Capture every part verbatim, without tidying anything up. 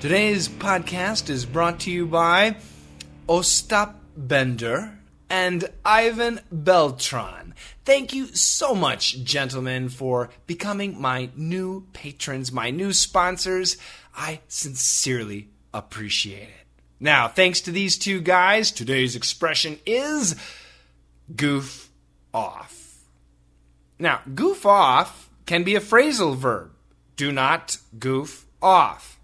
Today's podcast is brought to you by Ostap Bender and Ivan Beltran. Thank you so much, gentlemen, for becoming my new patrons, my new sponsors. I sincerely appreciate it. Now, thanks to these two guys, today's expression is goof off. Now, goof off can be a phrasal verb. Do not goof off.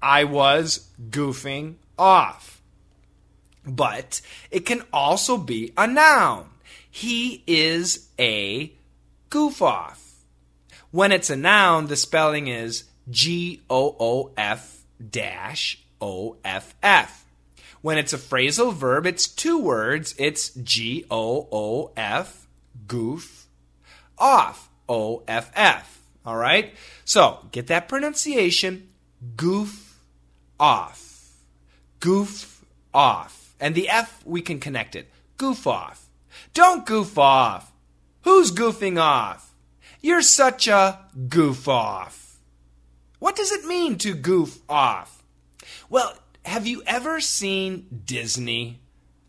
I was goofing off. But it can also be a noun. He is a goof off. When it's a noun, the spelling is G O O F dash O F F. When it's a phrasal verb, it's two words. It's G O O F, goof, off, O F F. All right? So get that pronunciation. Goof off. Goof off. And the F, we can connect it. Goof off. Don't goof off. Who's goofing off? You're such a goof off. What does it mean to goof off? Well, have you ever seen Disney?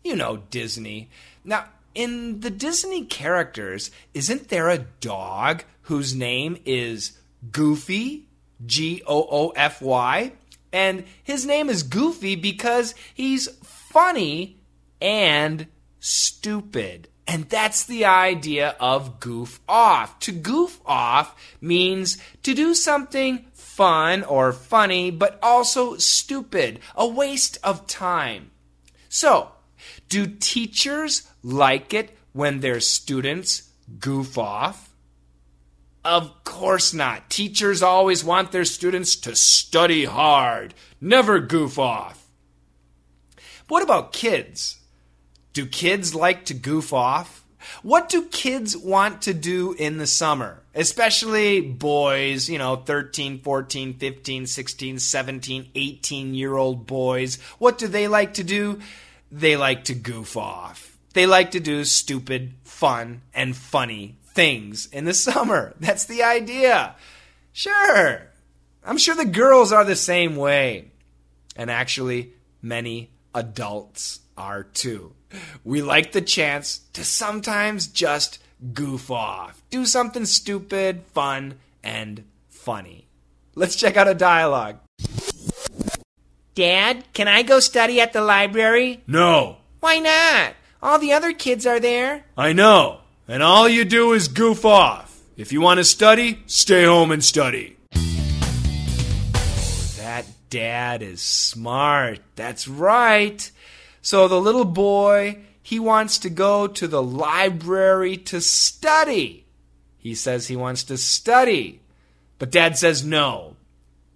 You know Disney. Now, in the Disney characters, isn't there a dog whose name is Goofy? G O O F Y? And his name is Goofy because he's funny and stupid. And that's the idea of goof off. To goof off means to do something fun or funny, but also stupid, a waste of time. So, do teachers like it when their students goof off? Of course not. Teachers always want their students to study hard. Never goof off. But what about kids? Do kids like to goof off? What do kids want to do in the summer? Especially boys, you know, thirteen, fourteen, fifteen, sixteen, seventeen, eighteen-year-old boys. What do they like to do? They like to goof off. They like to do stupid, fun, and funny things in the summer. That's the idea. Sure. I'm sure the girls are the same way. And actually, many adults are too. We like the chance to sometimes just goof off. Do something stupid, fun, and funny. Let's check out a dialogue. Dad, can I go study at the library? No. Why not? All the other kids are there. I know. And all you do is goof off. If you want to study, stay home and study. That dad is smart. That's right. So the little boy, he wants to go to the library to study. He says he wants to study. But dad says no,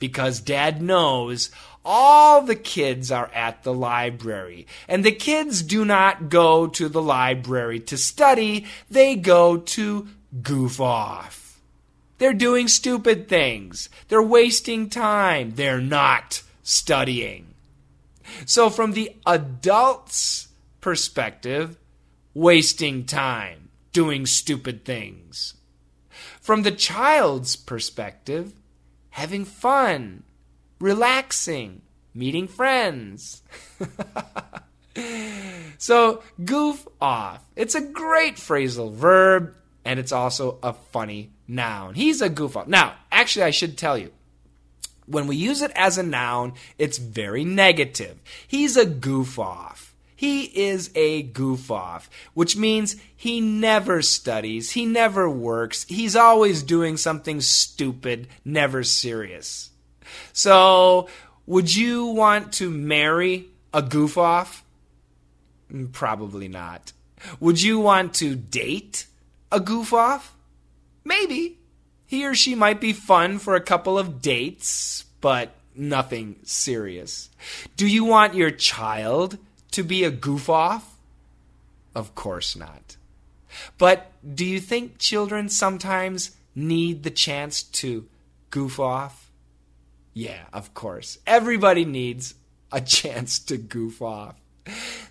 because dad knows all the kids are at the library, and the kids do not go to the library to study. They go to goof off. They're doing stupid things. They're wasting time. They're not studying. So from the adult's perspective, wasting time, doing stupid things. From the child's perspective, having fun. Relaxing, meeting friends. So, goof off. It's a great phrasal verb, and it's also a funny noun. He's a goof off. Now, actually, I should tell you, when we use it as a noun, it's very negative. He's a goof off. He is a goof off, which means he never studies, he never works, he's always doing something stupid, never serious. So, would you want to marry a goof-off? Probably not. Would you want to date a goof-off? Maybe. He or she might be fun for a couple of dates, but nothing serious. Do you want your child to be a goof-off? Of course not. But do you think children sometimes need the chance to goof off? Yeah, of course. Everybody needs a chance to goof off.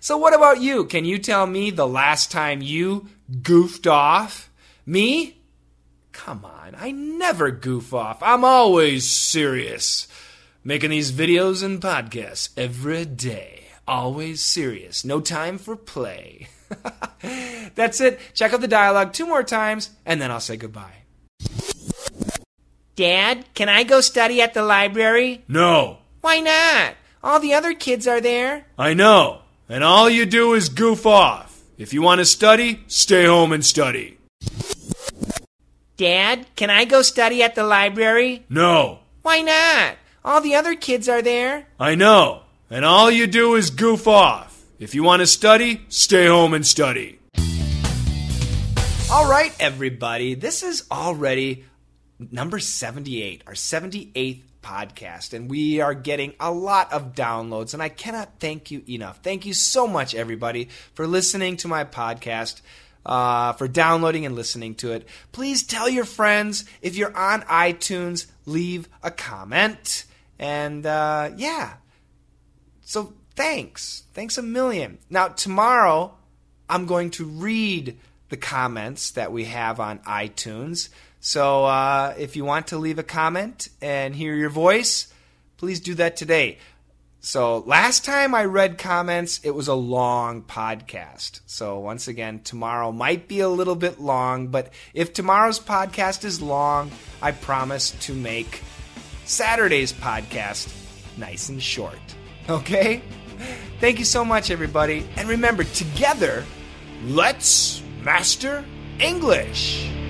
So what about you? Can you tell me the last time you goofed off? Me? Come on, I never goof off. I'm always serious. Making these videos and podcasts every day. Always serious. No time for play. That's it. Check out the dialogue two more times, and then I'll say goodbye. Dad, can I go study at the library? No. Why not? All the other kids are there. I know. And all you do is goof off. If you want to study, stay home and study. Dad, can I go study at the library? No. Why not? All the other kids are there. I know. And all you do is goof off. If you want to study, stay home and study. All right, everybody. This is already number seventy-eight, our seventy-eighth podcast, and we are getting a lot of downloads, and I cannot thank you enough. Thank you so much, everybody, for listening to my podcast. Uh, for downloading and listening to it. Please tell your friends. If you're on iTunes, leave a comment. And uh, yeah, so thanks. Thanks a million. Now, tomorrow, I'm going to read the comments that we have on iTunes. So uh, if you want to leave a comment and hear your voice, please do that today. So last time I read comments, it was a long podcast. So once again, tomorrow might be a little bit long, but if tomorrow's podcast is long, I promise to make Saturday's podcast nice and short. Okay? Thank you so much, everybody. And remember, together, let's master English.